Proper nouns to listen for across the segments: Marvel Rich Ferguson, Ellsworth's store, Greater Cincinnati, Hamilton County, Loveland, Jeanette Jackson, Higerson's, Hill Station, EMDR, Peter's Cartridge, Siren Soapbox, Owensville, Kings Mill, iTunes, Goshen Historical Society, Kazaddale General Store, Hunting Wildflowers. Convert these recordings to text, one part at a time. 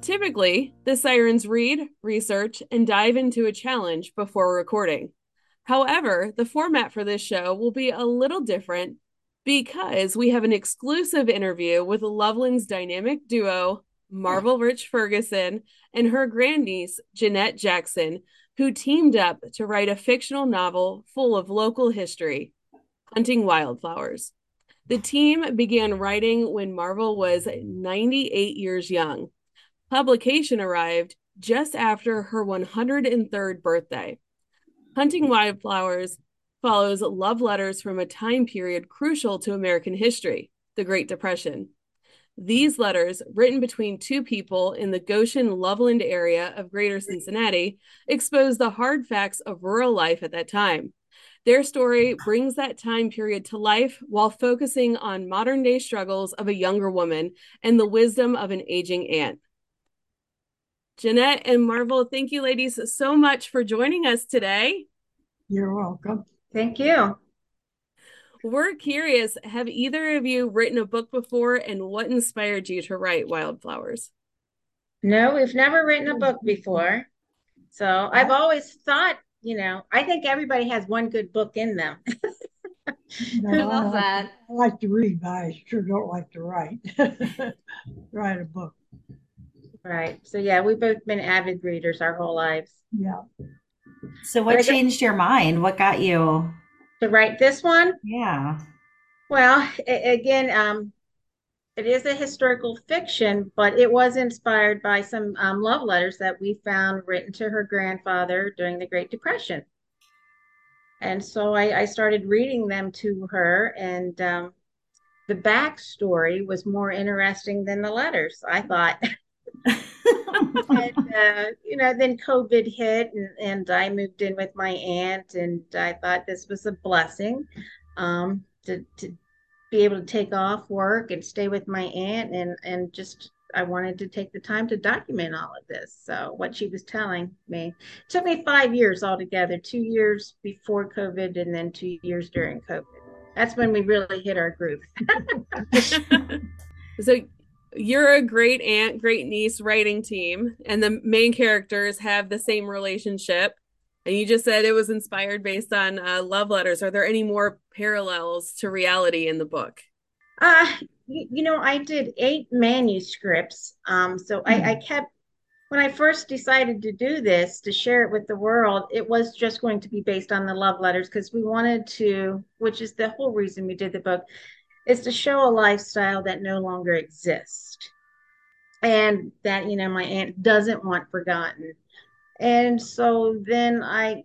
Typically, the sirens read, research, and dive into a challenge before recording. However, the format for this show will be a little different because we have an exclusive interview with Loveland's dynamic duo, Marvel Rich Ferguson, and her grandniece, Jeanette Jackson, who teamed up to write a fictional novel full of local history, Hunting Wildflowers. The team began writing when Marvel was 98 years young. Publication arrived just after her 103rd birthday. Hunting Wildflowers follows love letters from a time period crucial to American history, the Great Depression. These letters, written between two people in the Goshen Loveland area of Greater Cincinnati, expose the hard facts of rural life at that time. Their story brings that time period to life while focusing on modern-day struggles of a younger woman and the wisdom of an aging aunt. Jeanette and Marvel, thank you, ladies, so much for joining us today. You're welcome. Thank you. We're curious, have either of you written a book before, and what inspired you to write Wildflowers? No, we've never written a book before. So I've always thought, you know, I think everybody has one good book in them. I love that. I like to read, but I sure don't like to write. Write a book. Right. So, yeah, we've both been avid readers our whole lives. Yeah. So what changed your mind? What got you to write this one? Yeah. Well, it is a historical fiction, but it was inspired by some love letters that we found written to her grandfather during the Great Depression. And so I started reading them to her, and the backstory was more interesting than the letters, I thought. And, then COVID hit, and I moved in with my aunt, and I thought this was a blessing to be able to take off work and stay with my aunt, and just I wanted to take the time to document all of this. So what she was telling me, it took me 5 years altogether, 2 years before COVID and then 2 years during COVID. That's when we really hit our groove. So you're a great aunt, great niece writing team, and the main characters have the same relationship. And you just said it was inspired based on love letters. Are there any more parallels to reality in the book? I did 8 manuscripts. I kept, when I first decided to do this, to share it with the world, it was just going to be based on the love letters, because we wanted to, which is the whole reason we did the book, is to show a lifestyle that no longer exists, and that, you know, my aunt doesn't want forgotten. And so then then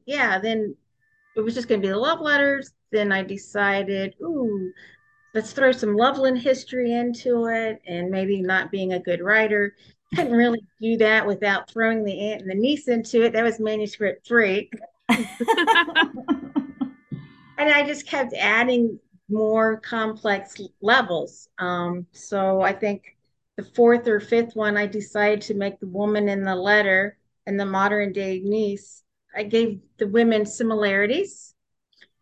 it was just going to be the love letters. Then I decided, let's throw some Loveland history into it, and maybe not being a good writer, couldn't really do that without throwing the aunt and the niece into it. That was manuscript 3. And I just kept adding more complex levels. So I think the 4th or 5th one, I decided to make the woman in the letter and the modern day niece. I gave the women similarities.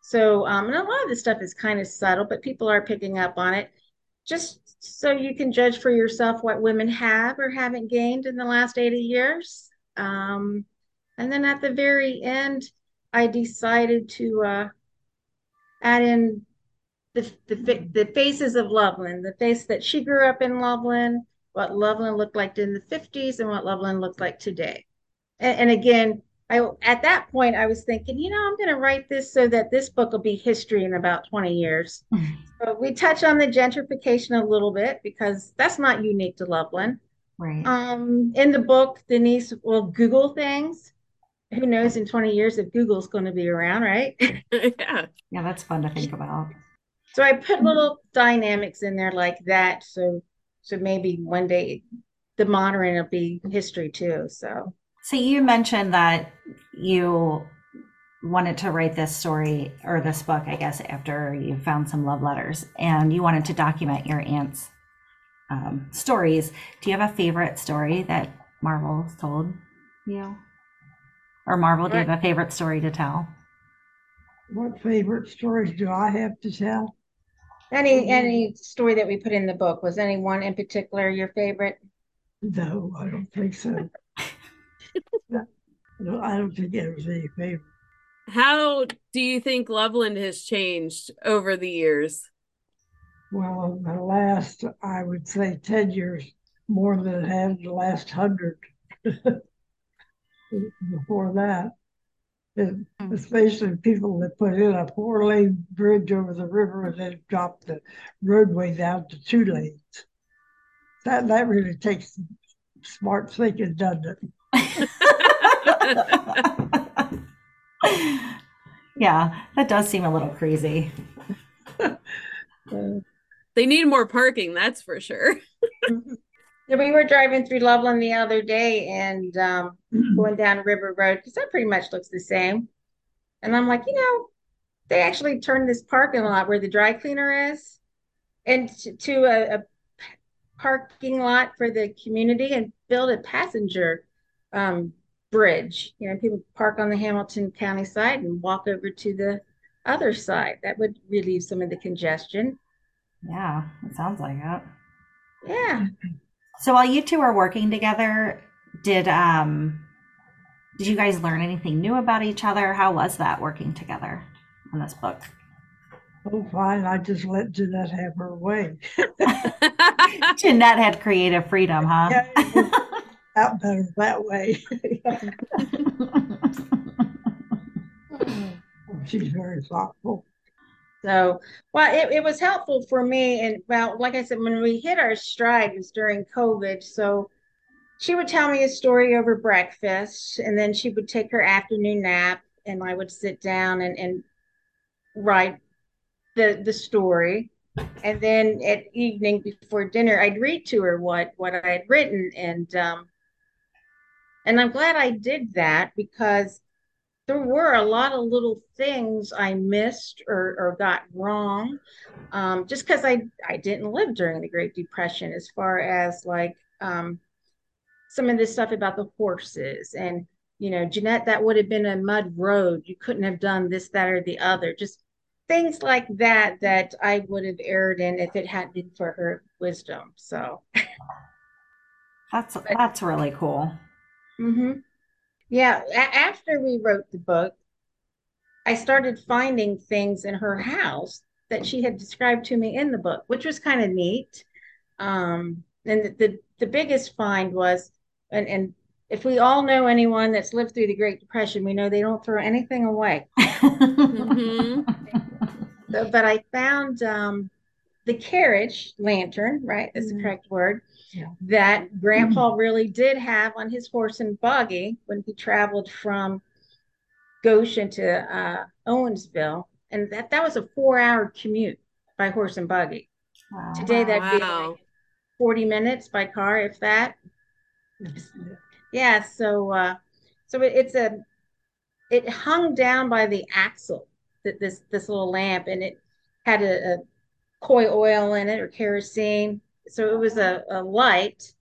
So, and a lot of this stuff is kind of subtle, but people are picking up on it, just so you can judge for yourself what women have or haven't gained in the last 80 years. And then at the very end, I decided to add in the faces of Loveland, the face that she grew up in Loveland, what Loveland looked like in the 50s, and what Loveland looked like today. And again, at that point, I was thinking, I'm going to write this so that this book will be history in about 20 years. But we touch on the gentrification a little bit, because that's not unique to Loveland. Right. In the book, the niece will Google things. Who knows, in 20 years, if Google's going to be around, right? Yeah. Yeah, that's fun to think about. So I put little dynamics in there like that. So maybe one day the modern will be history too. So you mentioned that you wanted to write this story, or this book, I guess, after you found some love letters, and you wanted to document your aunt's stories. Do you have a favorite story that Marvel told you? Or Marvel, do you have a favorite story to tell? What favorite stories do I have to tell? Any story that we put in the book. Was any one in particular your favorite? No, I don't think so. No, I don't think it was any favorite. How do you think Loveland has changed over the years? Well, in the last, I would say 10 years, more than it had in the last 100. Before that, especially people that put in a 4-lane bridge over the river and then dropped the roadway down to 2 lanes. That really takes smart thinking, doesn't it? Yeah, that does seem a little crazy. They need more parking, that's for sure. We were driving through Loveland the other day and going down River Road, because that pretty much looks the same. And I'm like, they actually turned this parking lot where the dry cleaner is into a parking lot for the community and build a passenger bridge. People park on the Hamilton County side and walk over to the other side. That would relieve some of the congestion. Yeah, it sounds like it. Yeah. So while you two were working together, did you guys learn anything new about each other? How was that working together on this book? Oh, fine. I just let Jeanette have her way. Jeanette had creative freedom, huh? Yeah, out better that way. She's very thoughtful. So, it was helpful for me. And, like I said, when we hit our stride, it was during COVID. So she would tell me a story over breakfast, and then she would take her afternoon nap, and I would sit down and write the story. And then at evening before dinner, I'd read to her what I had written. And I'm glad I did that, because there were a lot of little things I missed or got wrong, just because I didn't live during the Great Depression, as far as some of this stuff about the horses and, Jeanette, that would have been a mud road. You couldn't have done this, that, or the other. Just things like that I would have erred in if it hadn't been for her wisdom. So that's really cool. Mm-hmm. Yeah, after we wrote the book, I started finding things in her house that she had described to me in the book, which was kind of neat. And the biggest find was, and if we all know anyone that's lived through the Great Depression, we know they don't throw anything away. Mm-hmm. So, but I found the carriage lantern, right? That's the correct word. Yeah. That Grandpa really did have on his horse and buggy when he traveled from Goshen to Owensville, and that was a 4-hour commute by horse and buggy. Wow. Today that'd be like 40 minutes by car, if that. Yeah, so it hung down by the axle, this little lamp, and it had a coy oil in it or kerosene. So it was a light,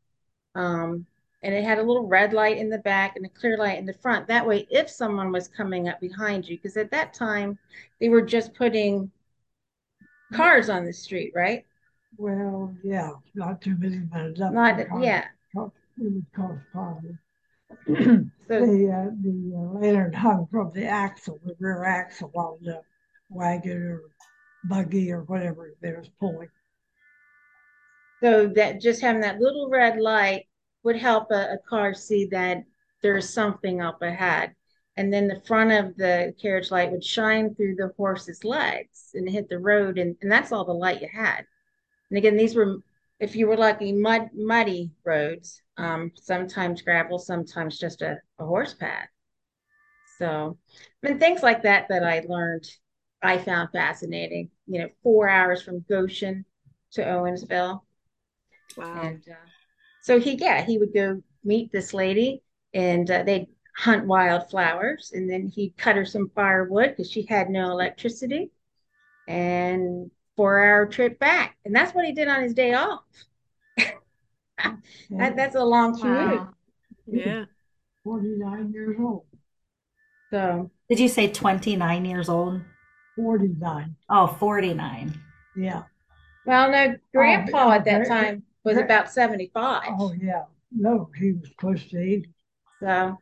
and it had a little red light in the back and a clear light in the front. That way, if someone was coming up behind you, because at that time, they were just putting cars on the street, right? Well, yeah, not too busy, but enough. It would cause problems. The lantern hung from the axle, the rear axle on the wagon or buggy or whatever they was pulling. So that just having that little red light would help a car see that there's something up ahead. And then the front of the carriage light would shine through the horse's legs and hit the road. And that's all the light you had. And again, these were, if you were lucky, muddy roads, sometimes gravel, sometimes just a horse path. So, things like that I learned, I found fascinating, 4 hours from Goshen to Owensville. Wow. And So he would go meet this lady, and they'd hunt wildflowers, and then he'd cut her some firewood because she had no electricity, and 4-hour trip back. And that's what he did on his day off. That's a long commute. Wow. Yeah. 49 years old. So did you say 29 years old? 49. Oh, 49. Yeah. Well, no, Grandpa at that time was about 75. Oh, yeah. No, he was close to 80. So.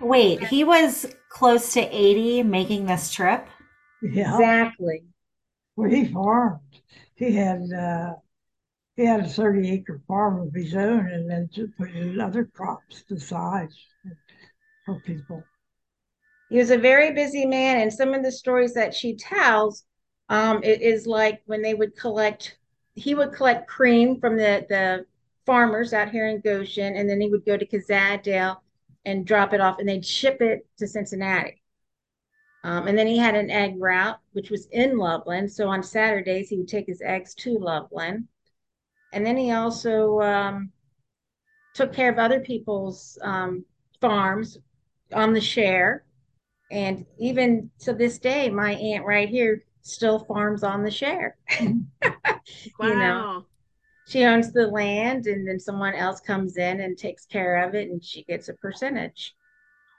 Wait, he was close to 80 making this trip? Yeah. Exactly. Well, he farmed. He had a 30-acre farm of his own, and then put in other crops besides for people. He was a very busy man, and some of the stories that she tells, it is like when they would collect, he would collect cream from the farmers out here in Goshen, and then he would go to Kazaddale and drop it off, and they'd ship it to Cincinnati. And then he had an egg route, which was in Loveland. So on Saturdays, he would take his eggs to Loveland. And then he also took care of other people's farms on the share. And even to this day, my aunt right here still farms on the share. Wow. You know, she owns the land, and then someone else comes in and takes care of it, and she gets a percentage.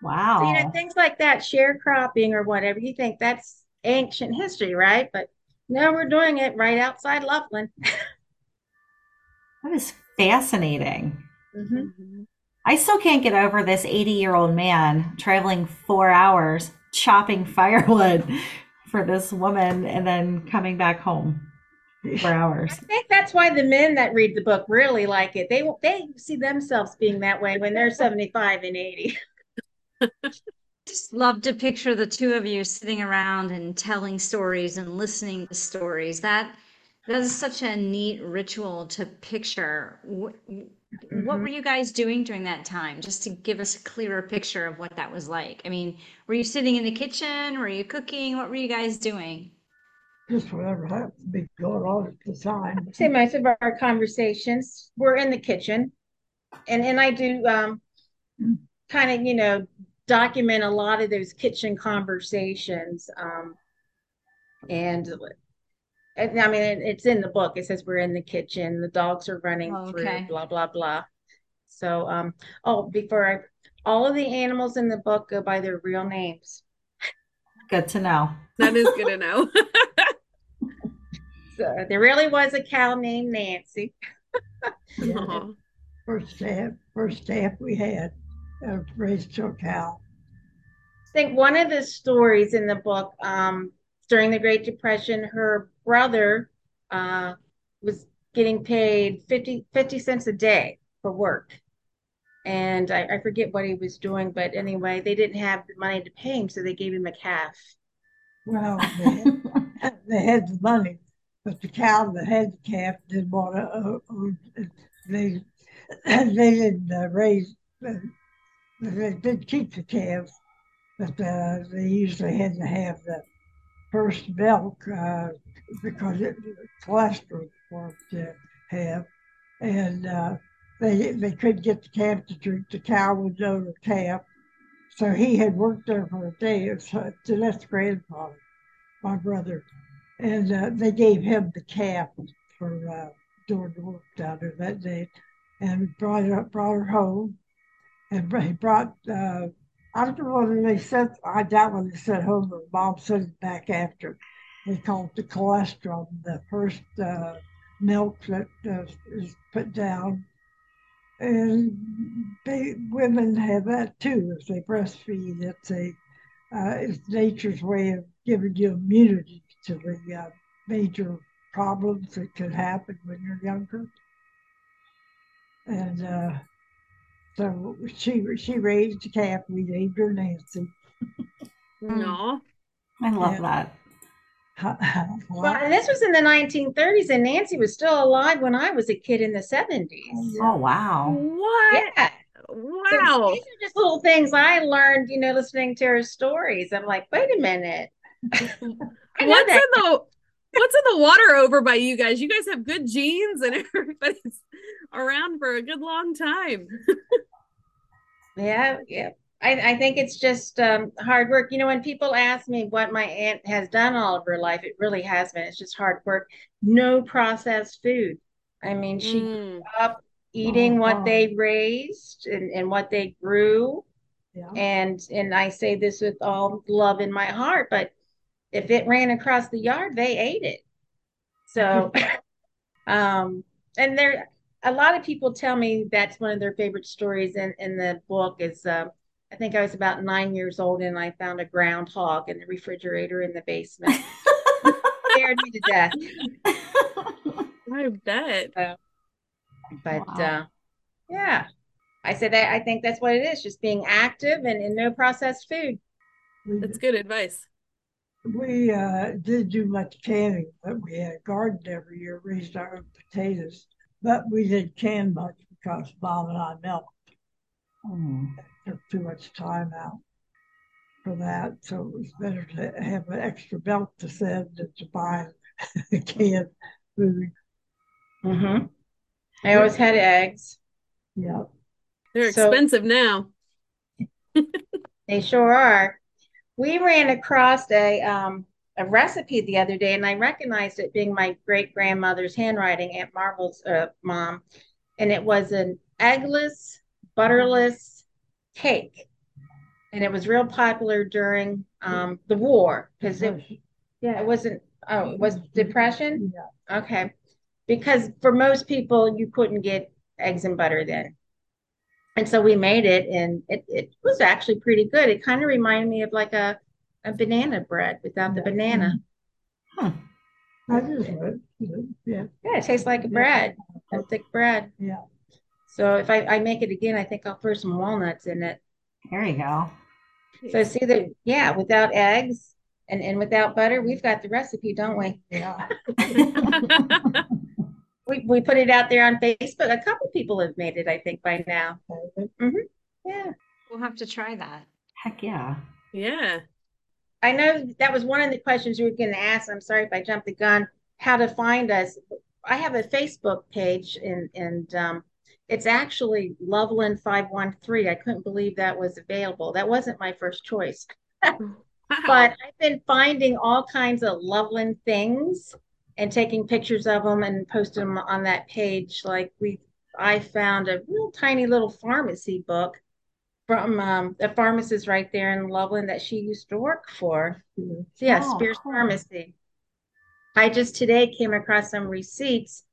Wow. So, you know, things like that, sharecropping or whatever, you think that's ancient history, right? But no, we're doing it right outside Loveland. That is fascinating. Mm-hmm. I still can't get over this 80-year-old man traveling 4 hours, chopping firewood for this woman, and then coming back home for hours. I think that's why the men that read the book really like it. They see themselves being that way when they're 75 and 80. Just love to picture the two of you sitting around and telling stories and listening to stories. That is such a neat ritual to picture. What were you guys doing during that time, just to give us a clearer picture of what that was like? I mean, were you sitting in the kitchen? Were you cooking? What were you guys doing? Just whatever happened to be going on at the time. I'd say most of our conversations were in the kitchen, and I do kind of, you know, document a lot of those kitchen conversations, and I mean, it's in the book. It says we're in the kitchen, the dogs are running through, blah blah blah. So all of the animals in the book go by their real names. Good to know. That is good to know. So there really was a cow named Nancy. Yeah. First staff we had raised to a cow. I think one of the stories in the book, during the Great Depression, her brother was getting paid 50 cents a day for work. And I forget what he was doing, but anyway, they didn't have the money to pay him, so they gave him a calf. Well, they had the money, but the cow that had the calf didn't want to, they did keep the calf, but they usually had to have the first milk because it cholesterol was to have, and they couldn't get the calf to drink. The cow would know the calf, so he had worked there for a day. Jeanette's grandfather, my brother, and they gave him the calf for doing the work down there that day, and brought her home, and he brought. I don't know whether they sent, I doubt when they sent home, but Mom sent it back after. They called it the colostrum, the first milk that is put down. And women have that too, if they breastfeed. It's nature's way of giving you immunity to the major problems that could happen when you're younger. And, so she raised a calf. We named her Nancy. No, I love that. Well, and this was in the 1930s, and Nancy was still alive when I was a kid in the 70s. Oh wow! What? Yeah. Wow! So these are just little things I learned, you know, listening to her stories. I'm like, wait a minute. What's in the What's in the water over by you guys? You guys have good genes and everybody's around for a good long time. Yeah. I think it's just hard work. You know, when people ask me what my aunt has done all of her life, it really has been. It's just hard work. No processed food. I mean, she grew up eating what they raised and what they grew. Yeah. And I say this with all love in my heart, but if it ran across the yard, they ate it. So, and there, a lot of people tell me that's one of their favorite stories in the book is, I think I was about 9 years old and I found a groundhog in the refrigerator in the basement. Scared me to death. I bet. Yeah. I said, I think that's what it is, just being active and no processed food. That's good advice. We didn't do much canning, but we had a garden every year, raised our own potatoes. But we didn't can much because Mom and I milked. That took too much time out for that. So it was better to have an extra milk to send than to buy canned food. Mm-hmm. I always had eggs. Yeah. They're expensive now. They sure are. We ran across a recipe the other day, and I recognized it being my great-grandmother's handwriting, Aunt Marvel's mom, and it was an eggless, butterless cake, and it was real popular during the war because it was Depression? Yeah. Okay. Because for most people, you couldn't get eggs and butter then. And so we made it, and it was actually pretty good. It kind of reminded me of like a banana bread without the banana. Huh. That is good. Yeah. Yeah, it tastes like a bread, a thick bread. Yeah. So if I make it again, I think I'll throw some walnuts in it. There you go. So see that, without eggs and without butter, we've got the recipe, don't we? Yeah. We put it out there on Facebook. A couple people have made it, I think, by now. Mm-hmm. Yeah. We'll have to try that. Heck yeah. Yeah. I know that was one of the questions you were going to ask. I'm sorry if I jumped the gun. How to find us. I have a Facebook page, and it's actually Loveland513. I couldn't believe that was available. That wasn't my first choice. But I've been finding all kinds of Loveland things and taking pictures of them and posting them on that page. Like I found a real tiny little pharmacy book from a pharmacist right there in Loveland that she used to work for. Mm-hmm. Spears Pharmacy. I just today came across some receipts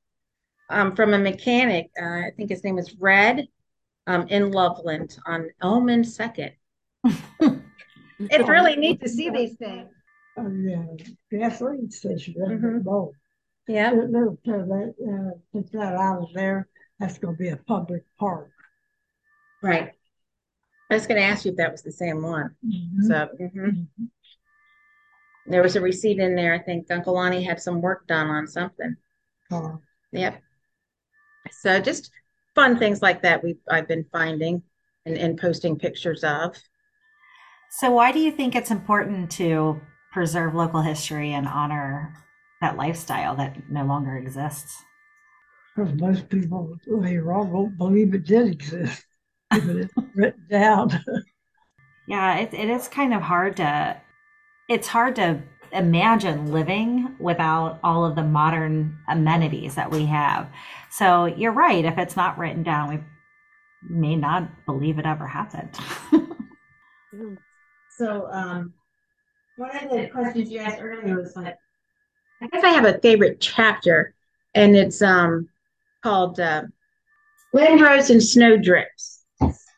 from a mechanic. I think his name is Red in Loveland on Elman 2nd. It's really neat to see these things. Gasoline station. Yeah, they'll take that out of there. That's going to be a public park. Right. I was going to ask you if that was the same one. Mm-hmm. So there was a receipt in there. I think Uncle Lonnie had some work done on something. Oh. Yep. So just fun things like that I've been finding and posting pictures of. So why do you think it's important to preserve local history and honor that lifestyle that no longer exists? Because most people later on won't believe it did exist, but it's written down. Yeah, it is kind of hard to. It's hard to imagine living without all of the modern amenities that we have. So you're right. If it's not written down, we may not believe it ever happened. So. One of the questions you asked earlier was like, I guess I have a favorite chapter, and it's called Windrows and Snowdrifts.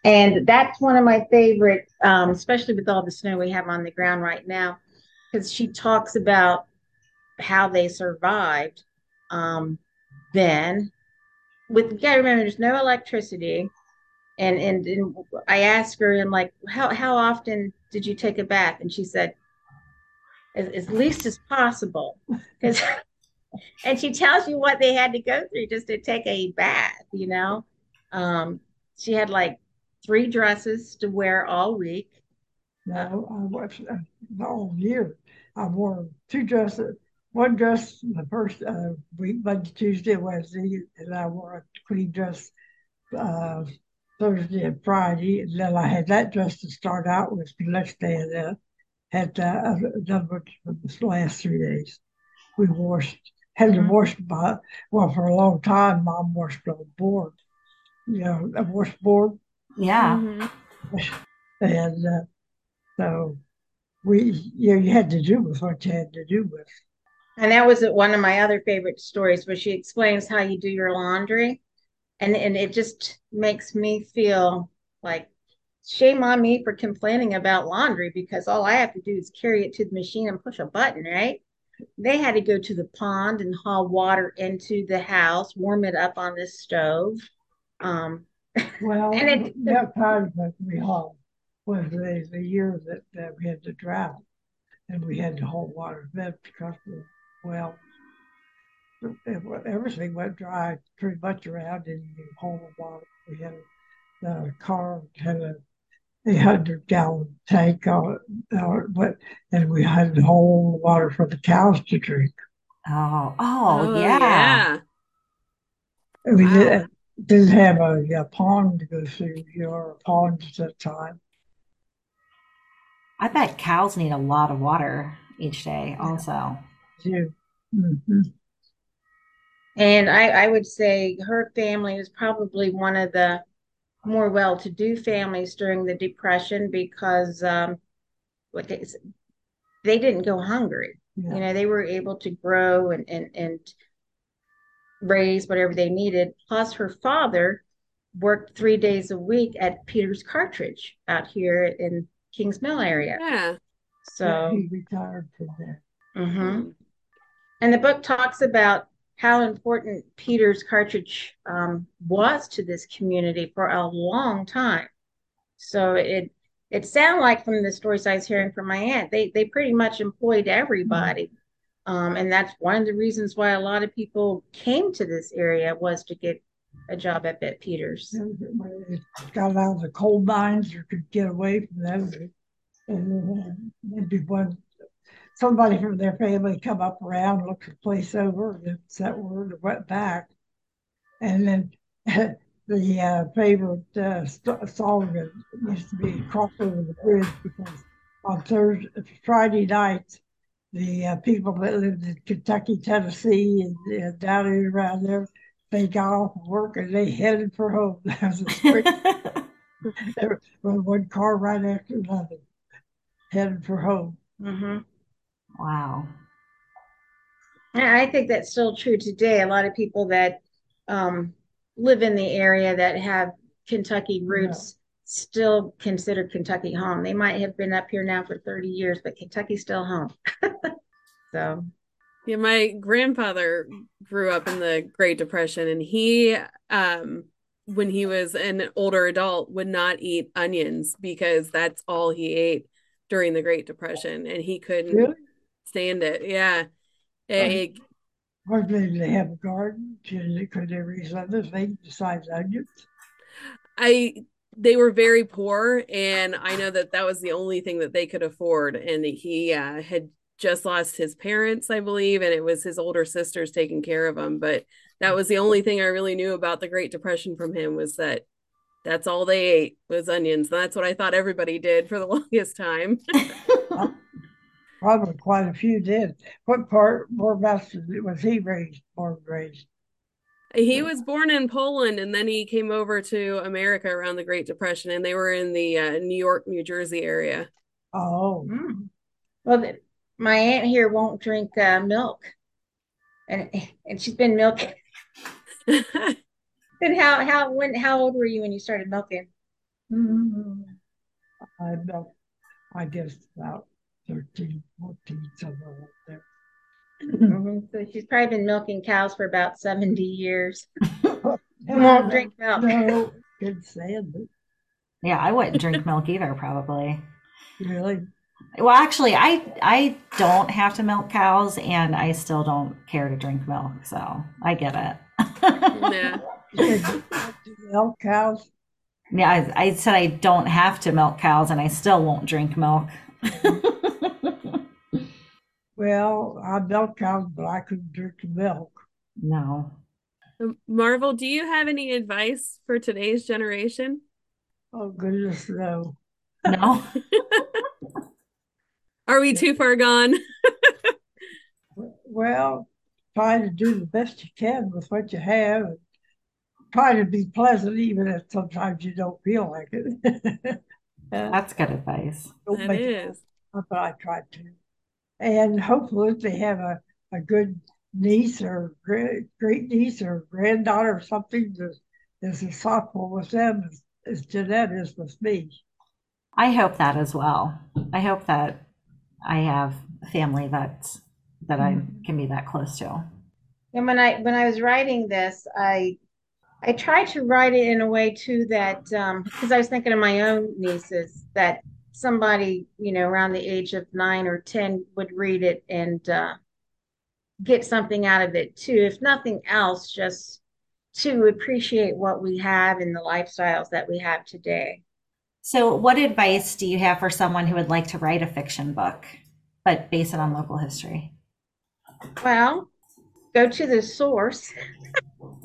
And that's one of my favorite, especially with all the snow we have on the ground right now, because she talks about how they survived then. You got to remember, there's no electricity. And I asked her, I'm like, how often did you take a bath? And she said, as least as possible. And she tells you what they had to go through just to take a bath, you know. She had like 3 dresses to wear all week. No, I wore all year. I wore 2 dresses, one dress the first week, Monday, Tuesday, Wednesday, and I wore a clean dress Thursday and Friday, and then I had that dress to start out with the next day, and then had another for the last 3 days. We washed, for a long time, Mom washed on board, a washboard. Yeah. Mm-hmm. And so you had to do with what you had to do with. And that was one of my other favorite stories, where she explains how you do your laundry. And it just makes me feel like shame on me for complaining about laundry, because all I have to do is carry it to the machine and push a button, right? They had to go to the pond and haul water into the house, warm it up on this stove. That time that we hauled was the year that we had the drought, and we had to haul water then because everything went dry pretty much around, and you haul the water. We had the car had a 800-gallon tank on it, and we had to haul water for the cows to drink. Oh yeah. We didn't have a pond to go through, or ponds at that time. I bet cows need a lot of water each day also. Yeah. Mm-hmm. And I would say her family was probably one of the more well-to-do families during the Depression, because they didn't go hungry. Yeah. They were able to grow and raise whatever they needed. Plus, her father worked 3 days a week at Peter's Cartridge out here in Kings Mill area. Yeah. So he retired from there. Mm-hmm. And the book talks about how important Peter's Cartridge was to this community for a long time. So it sounded like, from the stories I was hearing from my aunt, they pretty much employed everybody. And that's one of the reasons why a lot of people came to this area, was to get a job at Peter's. It got out of the coal mines or could get away from them. And there'd be somebody from their family come up around, look the place over, and that word went back. And then the favorite song used to be "Cross Over the Bridge," because on Friday nights, the people that lived in Kentucky, Tennessee, and down and around there, they got off of work and they headed for home. There was a street. There was one car right after another, headed for home. Mm-hmm. Wow. And I think that's still true today. A lot of people that live in the area that have Kentucky roots still consider Kentucky home. They might have been up here now for 30 years, but Kentucky's still home. So, yeah, my grandfather grew up in the Great Depression, and he, when he was an older adult, would not eat onions because that's all he ate during the Great Depression, and he couldn't stand it. Yeah. Did they have a garden? Could they raise other things besides onions? They were very poor, and I know that was the only thing that they could afford. And he had just lost his parents, I believe, and it was his older sisters taking care of him. But that was the only thing I really knew about the Great Depression from him, was that that's all they ate was onions. And that's what I thought everybody did for the longest time. Probably quite a few did. What part was he born and raised? He was born in Poland, and then he came over to America around the Great Depression, and they were in the New York, New Jersey area. Oh. Mm. Well, my aunt here won't drink milk, and she's been milking. And how old were you when you started milking? Mm-hmm. I milked, I guess, about 13, 14, somewhere up there. Mm-hmm. So she's probably been milking cows for about 70 years. Won't drink milk. No, good saying. Yeah, I wouldn't drink milk either, probably. Really? Well, actually, I don't have to milk cows, and I still don't care to drink milk, so I get it. Yeah. Milk cows. Yeah, I said I don't have to milk cows, and I still won't drink milk. Well, I milk cows, but I couldn't drink the milk. No. Marvel, do you have any advice for today's generation? Oh, goodness, no. No? Are we too far gone? Well, try to do the best you can with what you have. Try to be pleasant, even if sometimes you don't feel like it. That's good advice. That is. But I tried to. And hopefully they have a good niece or great niece or granddaughter or something that's as thoughtful with them as Jeanette is with me. I hope that as well. I hope that I have a family that I can be that close to. And when I was writing this, I tried to write it in a way too that because I was thinking of my own nieces, that somebody, around the age of 9 or 10 would read it and get something out of it too. If nothing else, just to appreciate what we have and the lifestyles that we have today. So what advice do you have for someone who would like to write a fiction book, but base it on local history? Well, go to the source.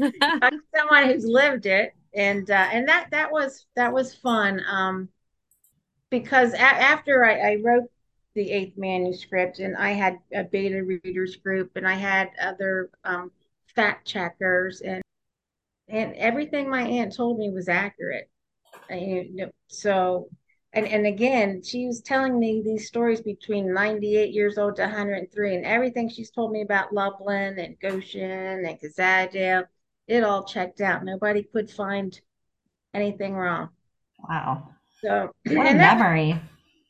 I'm someone who's lived it, and that was fun. Because after I wrote the 8th manuscript, and I had a beta readers group, and I had other fact checkers, and everything my aunt told me was accurate. So, and again, she was telling me these stories between 98 years old to 103, and everything she's told me about Loveland and Goshen and Kazaddale, it all checked out. Nobody could find anything wrong. Wow. So, what a memory.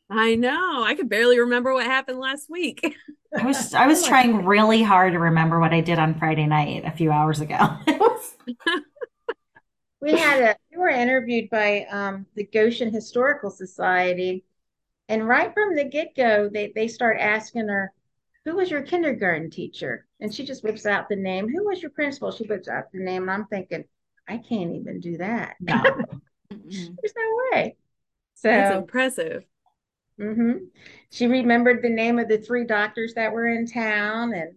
I know. I could barely remember what happened last week. I was trying really hard to remember what I did on Friday night a few hours ago. We were interviewed by the Goshen Historical Society, and right from the get-go, they start asking her, who was your kindergarten teacher? And she just whips out the name. Who was your principal? She whips out the name, and I'm thinking, I can't even do that. No. There's no way. So that's impressive. Mm-hmm. She remembered the name of the 3 doctors that were in town. And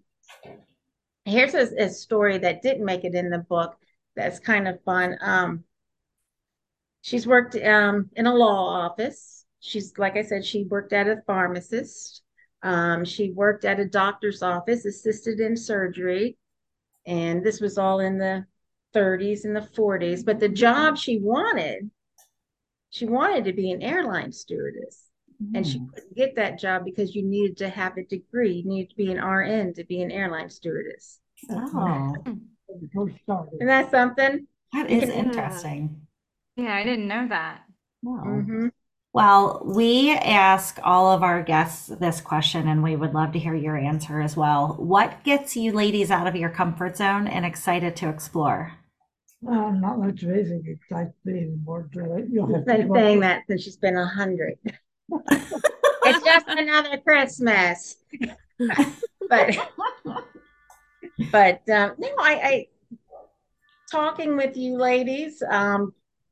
here's a story that didn't make it in the book. That's kind of fun. She's worked in a law office. She's, like I said, she worked at a pharmacist. She worked at a doctor's office, assisted in surgery. And this was all in the 30s and the 40s. But the job she wanted to be an airline stewardess. Mm. And she couldn't get that job because you needed to have a degree. You needed to be an RN to be an airline stewardess. Oh. Isn't that something? That is interesting. Yeah, I didn't know that. Wow. Mm-hmm. Well, we ask all of our guests this question, and we would love to hear your answer as well. What gets you ladies out of your comfort zone and excited to explore? Well, not much raising excites me anymore. You've been saying that since she's been 100. It's just another Christmas. But no, I talking with you ladies,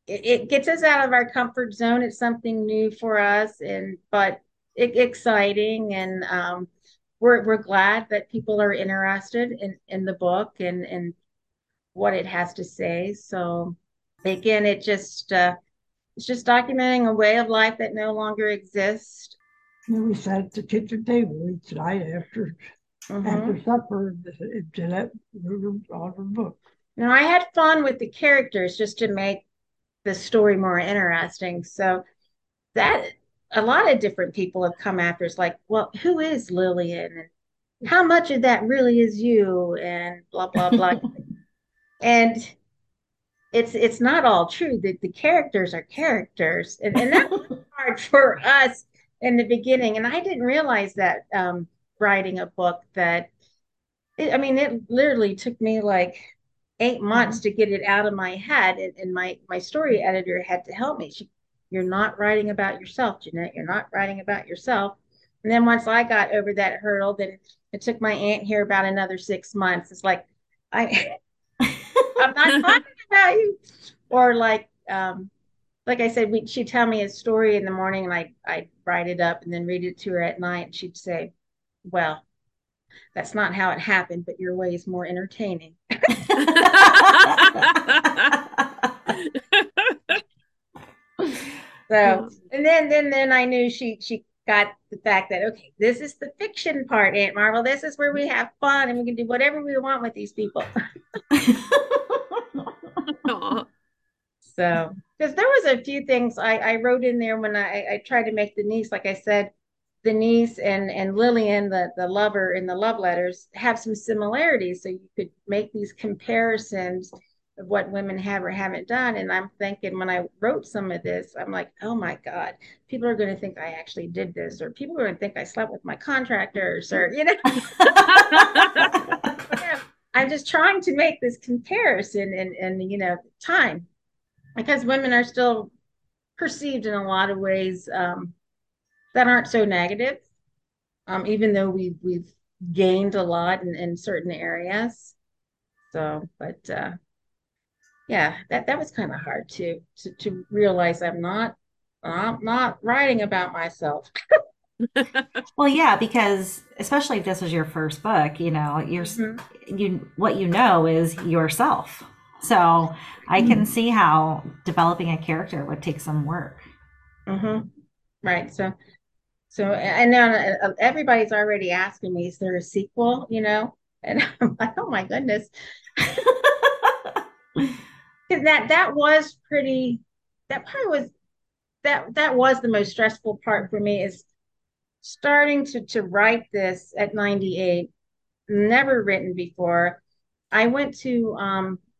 it gets us out of our comfort zone. It's something new for us, but it's exciting, and we're glad that people are interested in the book and what it has to say. So again, it just it's just documenting a way of life that no longer exists. We sat at the kitchen table each night after. Mm-hmm. After supper, Jeanette wrote all her book. Now, I had fun with the characters just to make the story more interesting. So that a lot of different people have come after. It's like, well, who is Lillian? And how much of that really is you? And blah, blah, blah. And it's not all true. The characters are characters. And that was hard for us in the beginning. And I didn't realize that writing a book it literally took me like 8 months to get it out of my head, and my story editor had to help me. You're not writing about yourself, Jeanette. You're not writing about yourself. And then once I got over that hurdle, then it took my aunt here about another 6 months. It's like I'm not talking about you. Or like I said, she'd tell me a story in the morning, and I'd write it up and then read it to her at night, and she'd say, well, That's not how it happened, but your way is more entertaining. So, and then I knew she got the fact that, okay, this is the fiction part, Aunt Marvel. This is where we have fun and we can do whatever we want with these people. So, because there was a few things I wrote in there when I tried to make the niece, like I said, the niece and Lillian, the lover in the love letters, have some similarities. So you could make these comparisons of what women have or haven't done. And I'm thinking when I wrote some of this, I'm like, oh my God, people are going to think I actually did this, or people are going to think I slept with my contractors, or, you know. I'm just trying to make this comparison and you know, time, because women are still perceived in a lot of ways that aren't so negative, even though we've gained a lot in certain areas. So, but yeah, that was kind of hard to realize I'm not writing about myself. Well, yeah, because especially if this was your first book, you know, what you know is yourself. So I can see how developing a character would take some work. Mm-hmm. Right. So and now everybody's already asking me, is there a sequel? You know, and I'm like, oh my goodness. That was pretty. That probably was that was the most stressful part for me, is starting to write this at 98, never written before. I went to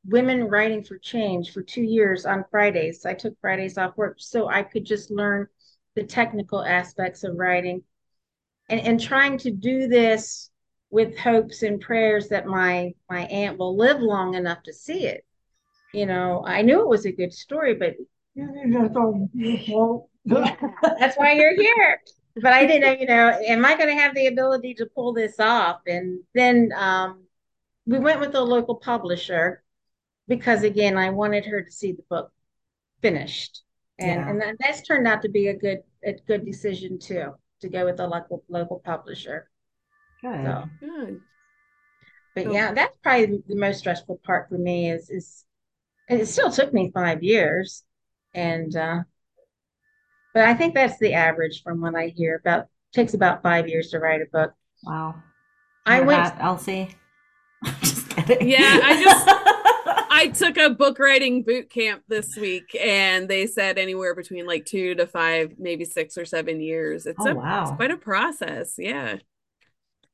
Women Writing for Change for 2 years on Fridays. I took Fridays off work so I could just learn the technical aspects of writing, and trying to do this with hopes and prayers that my aunt will live long enough to see it. You know, I knew it was a good story, but that's why you're here. But I didn't know, you know, am I going to have the ability to pull this off? And then we went with a local publisher because, again, I wanted her to see the book finished. And that's turned out to be a good decision, too, to go with a local publisher. Good. So. Good. But, cool. Yeah, that's probably the most stressful part for me is and it still took me 5 years. And but I think that's the average from what I hear. About takes about 5 years to write a book. Wow. I went, Elsie. Just kidding. Yeah, I took a book writing boot camp this week, and they said anywhere between like 2 to 5, maybe 6 or 7 years. It's it's quite a process. Yeah.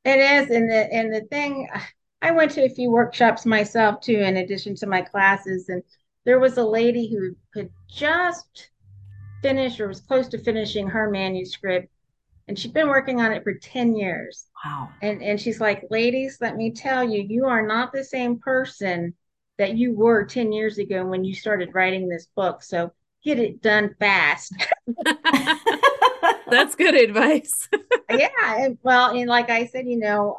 It is. And the thing, I went to a few workshops myself too, in addition to my classes, and there was a lady who could just finished or was close to finishing her manuscript, and she'd been working on it for 10 years. Wow. And she's like, ladies, let me tell you, you are not the same person that you were 10 years ago when you started writing this book, so get it done fast. That's good advice. Yeah, well, and like I said, you know,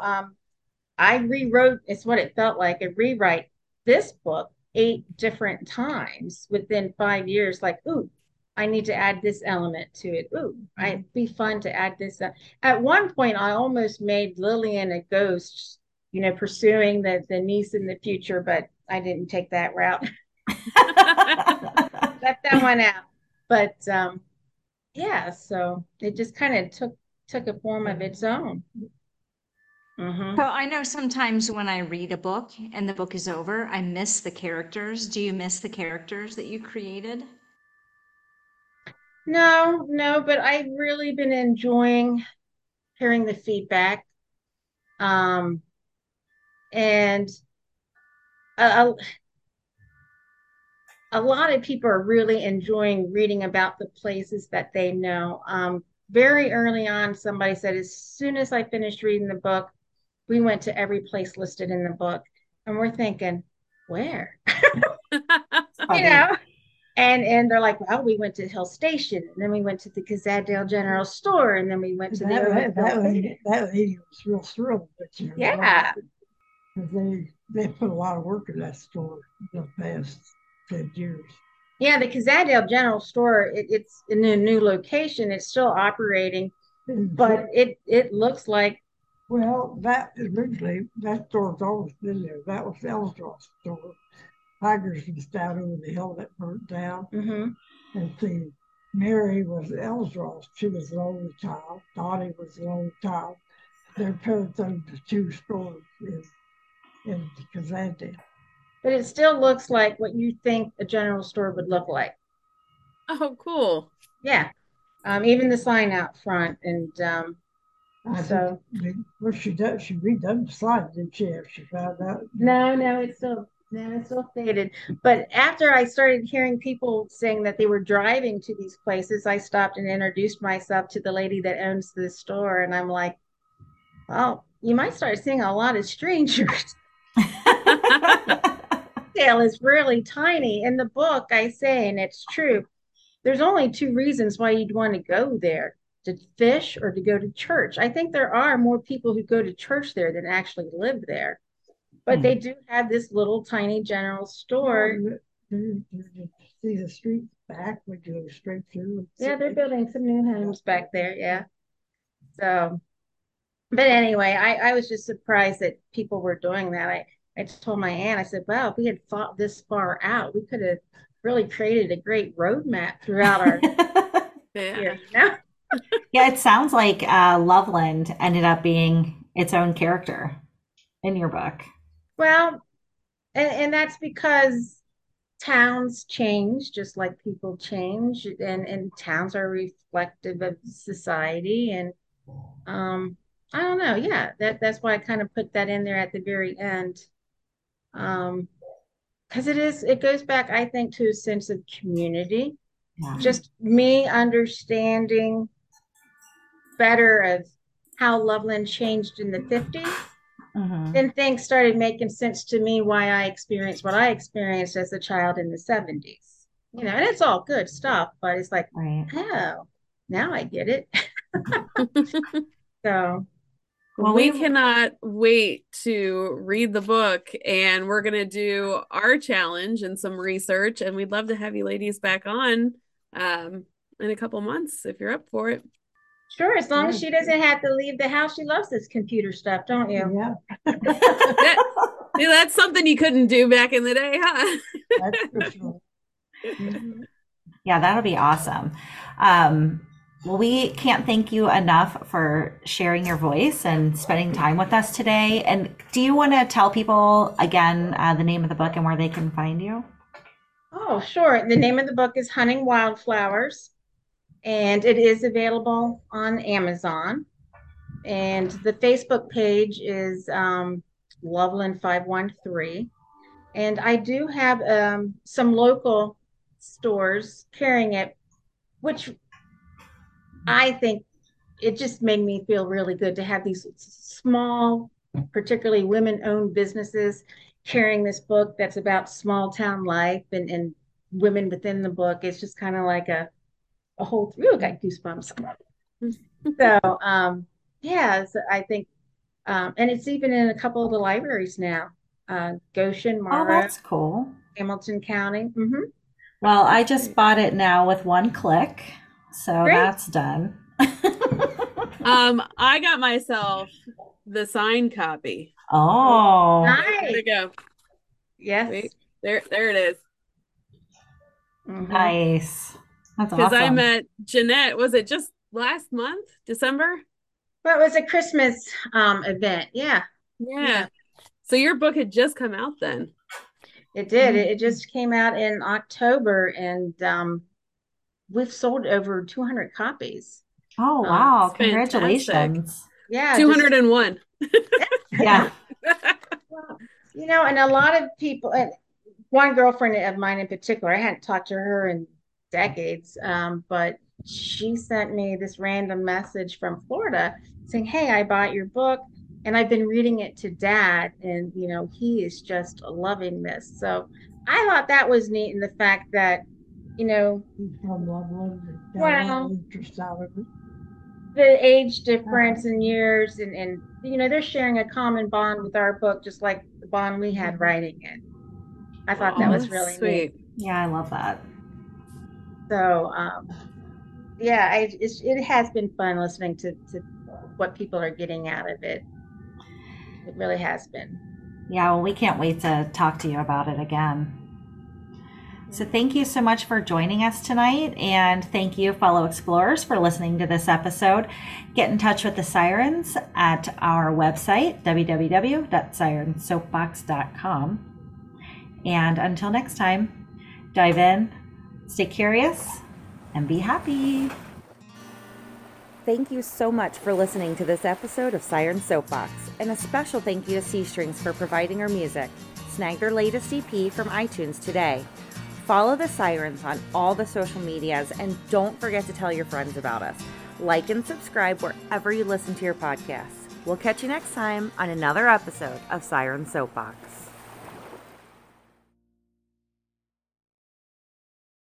I rewrote, it's what it felt like, a rewrite, this book 8 different times within 5 years. Like, ooh, I need to add this element to it. Ooh, it'd be fun to add this up. At one point, I almost made Lillian a ghost, you know, pursuing the niece in the future, but I didn't take that route. Left that one out. But yeah, so it just kind of took a form of its own. Mm-hmm. So I know sometimes when I read a book and the book is over, I miss the characters. Do you miss the characters that you created? No, but I've really been enjoying hearing the feedback. And a lot of people are really enjoying reading about the places that they know. Very early on, somebody said, as soon as I finished reading the book, we went to every place listed in the book, and we're thinking, where? You know, and they're like, well, we went to Hill Station, and then we went to the Kazaddale General Store, and then we went to that lady was real thrilled with you. Yeah, because they put a lot of work in that store in the past 10 years. Yeah, the Kazaddale General Store, it's in a new location. It's still operating, but it looks like Well, that originally, that store's always been there. That was Ellsworth's store. Higerson's down over the hill that burnt down. Mm-hmm. And see, Mary was Ellsworth's. She was the only child. Dottie was the only child. Their parents owned the two stores in Kazaddale. But it still looks like what you think a general store would look like. Oh, cool. Yeah. Even the sign out front. And so. Well, she redone the sign, didn't she? If she found out. No, it's still faded. But after I started hearing people saying that they were driving to these places, I stopped and introduced myself to the lady that owns the store. And I'm like, oh, you might start seeing a lot of strangers. Dale is really tiny. In the book, I say, and it's true, there's only two reasons why you'd want to go there, to fish or to go to church. I think there are more people who go to church there than actually live there. But They do have this little tiny general store. You see the street back, we go straight through. Yeah, they're building some new homes back there, yeah. So, but anyway, I was just surprised that people were doing that. I told my aunt, I said, well, if we had thought this far out, we could have really created a great roadmap throughout our year. Yeah, it sounds like Loveland ended up being its own character in your book. Well, and that's because towns change, just like people change, and towns are reflective of society. And I don't know. Yeah, that's why I kind of put that in there at the very end. Because it goes back, I think, to a sense of community. Yeah. Just me understanding better of how Loveland changed in the 50s. Uh-huh. Then things started making sense to me why I experienced what I experienced as a child in the 70s. You know, and it's all good stuff, but it's like, Oh, now I get it. So. Well, we cannot wait to read the book, and we're going to do our challenge and some research, and we'd love to have you ladies back on in a couple months if you're up for it. Sure, as long as she doesn't have to leave the house. She loves this computer stuff, don't you? Yeah. That's something you couldn't do back in the day, huh? That's for sure. Mm-hmm. Yeah, that'll be awesome. Well, we can't thank you enough for sharing your voice and spending time with us today. And do you want to tell people again the name of the book and where they can find you? Oh, sure. The name of the book is Hunting Wildflowers, and it is available on Amazon. And the Facebook page is Loveland513. And I do have some local stores carrying it, which I think it just made me feel really good to have these small, particularly women-owned businesses carrying this book that's about small town life and women within the book. It's just kind of like a whole, ooh, got goosebumps. So, so I think, and it's even in a couple of the libraries now. Goshen, Mara, oh, that's cool. Hamilton County. Mm-hmm. Well, I just bought it now with one click. So great. That's done. I got myself the signed copy. Oh, nice. There you go. Yes. Wait, there it is. Mm-hmm. Nice. That's awesome. Because I met Jeanette. Was it just last month, December? Well, it was a Christmas event. Yeah. So your book had just come out then. It did. Mm-hmm. It just came out in October, and we've sold over 200 copies. Oh, wow. Congratulations. Yeah. 201. Yeah. You know, and a lot of people, and one girlfriend of mine in particular, I hadn't talked to her in decades, but she sent me this random message from Florida saying, hey, I bought your book and I've been reading it to Dad. And, you know, he is just loving this. So I thought that was neat. And the fact that, you know, well, the age difference in years and, you know, they're sharing a common bond with our book, just like the bond we had writing it. I thought that was really sweet. Neat. Yeah, I love that. So, it has been fun listening to what people are getting out of it. It really has been. Yeah, well, we can't wait to talk to you about it again. So thank you so much for joining us tonight, and thank you, fellow explorers, for listening to this episode. Get in touch with the Sirens at our website, www.sirensoapbox.com. And until next time, dive in, stay curious, and be happy. Thank you so much for listening to this episode of Siren Soapbox, and a special thank you to C Strings for providing our music. Snag their latest EP from iTunes today. Follow the Sirens on all the social medias, and don't forget to tell your friends about us. Like and subscribe wherever you listen to your podcasts. We'll catch you next time on another episode of Siren Soapbox.